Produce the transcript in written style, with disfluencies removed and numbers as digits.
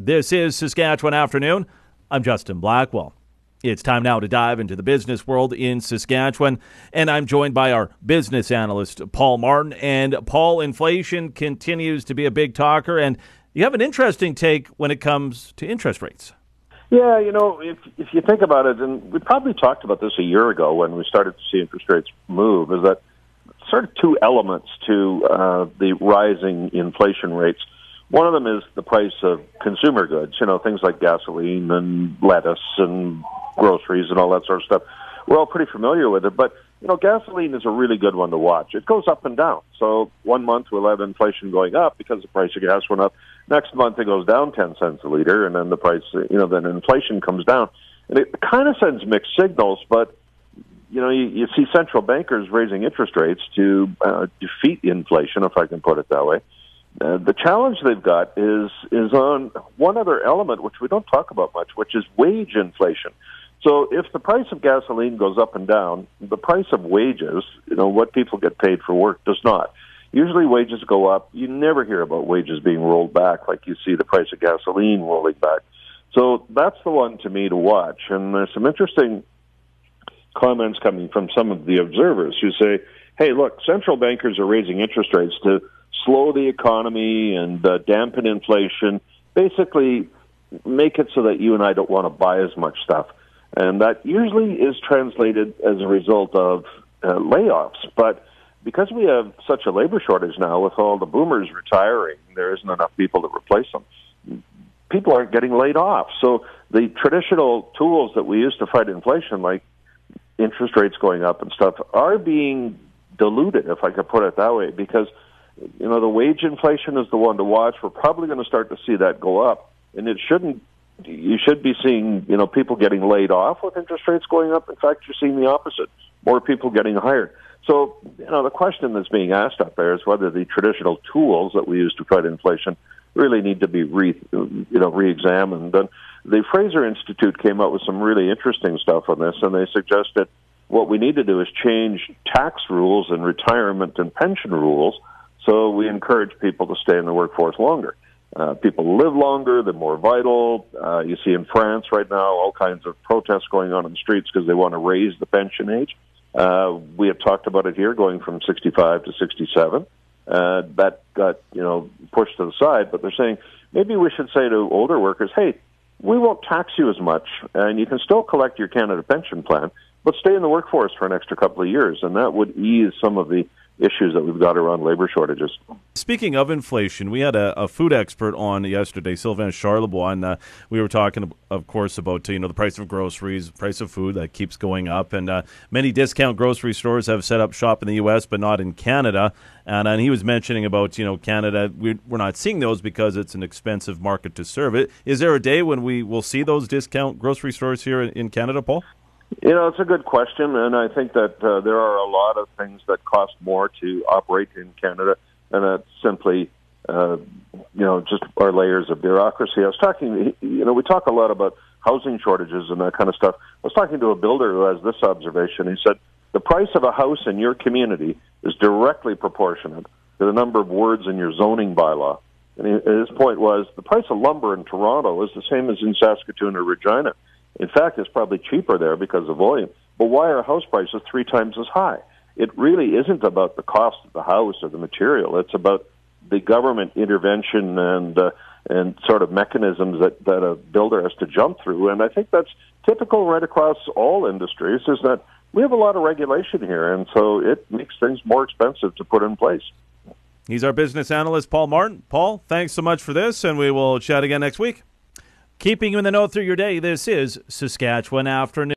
This is Saskatchewan Afternoon. I'm Justin Blackwell. It's time now to dive into the business world in Saskatchewan, and I'm joined by our business analyst, Paul Martin. And Paul, inflation continues to be a big talker, and you have an interesting take when it comes to interest rates. Yeah, you know, if you think about it, and we probably talked about this a year ago when we started to see interest rates move, is that sort of two elements to the rising inflation rates. One of them is the price of consumer goods, you know, things like gasoline and lettuce and groceries and all that sort of stuff. We're all pretty familiar with it, but, you know, gasoline is a really good one to watch. It goes up and down. So 1 month we'll have inflation going up because the price of gas went up. Next month it goes down 10 cents a liter, and then the price, you know, then inflation comes down. And it kind of sends mixed signals, but, you know, you see central bankers raising interest rates to defeat inflation, if I can put it that way. The challenge they've got is on one other element, which we don't talk about much, which is wage inflation. So if the price of gasoline goes up and down, the price of wages, you know, what people get paid for work, does not. Usually wages go up. You never hear about wages being rolled back like you see the price of gasoline rolling back. So that's the one, to me, to watch. And there's some interesting comments coming from some of the observers who say, hey, look, central bankers are raising interest rates to slow the economy and dampen inflation, basically make it so that you and I don't want to buy as much stuff. And that usually is translated as a result of layoffs. But because we have such a labor shortage now with all the boomers retiring, there isn't enough people to replace them. People aren't getting laid off. So the traditional tools that we use to fight inflation, like interest rates going up and stuff, are being diluted, if I could put it that way, because you know, the wage inflation is the one to watch. We're probably going to start to see that go up, and it shouldn't. You should be seeing, you know, people getting laid off with interest rates going up. In fact, you're seeing the opposite: more people getting hired. So, you know, the question that's being asked out there is whether the traditional tools that we use to fight inflation really need to be reexamined. And the Fraser Institute came out with some really interesting stuff on this, and they suggested what we need to do is change tax rules and retirement and pension rules. So we encourage people to stay in the workforce longer. People live longer, they're more vital. You see in France right now all kinds of protests going on in the streets because they want to raise the pension age. We have talked about it here, going from 65 to 67. That got, you know, pushed to the side, but they're saying maybe we should say to older workers, hey, we won't tax you as much, and you can still collect your Canada Pension Plan, but stay in the workforce for an extra couple of years, and that would ease some of the issues that we've got around labor shortages. Speaking of inflation, we had a food expert on yesterday, Sylvain Charlebois, and we were talking, of course, about, you know, the price of groceries, price of food that keeps going up, and many discount grocery stores have set up shop in the U.S. but not in Canada, and he was mentioning about, you know, Canada, we're not seeing those because it's an expensive market to serve it. Is there a day when we will see those discount grocery stores here in Canada, Paul? You know, it's a good question, and I think that there are a lot of things that cost more to operate in Canada, and that's simply, you know, just our layers of bureaucracy. I was talking, you know, we talk a lot about housing shortages and that kind of stuff. I was talking to a builder who has this observation. He said, the price of a house in your community is directly proportionate to the number of words in your zoning bylaw. And his point was, the price of lumber in Toronto is the same as in Saskatoon or Regina. In fact, it's probably cheaper there because of volume. But why are house prices 3 times as high? It really isn't about the cost of the house or the material. It's about the government intervention and sort of mechanisms that a builder has to jump through. And I think that's typical right across all industries, is that we have a lot of regulation here, and so it makes things more expensive to put in place. He's our business analyst, Paul Martin. Paul, thanks so much for this, and we will chat again next week. Keeping you in the know through your day, this is Saskatchewan Afternoon.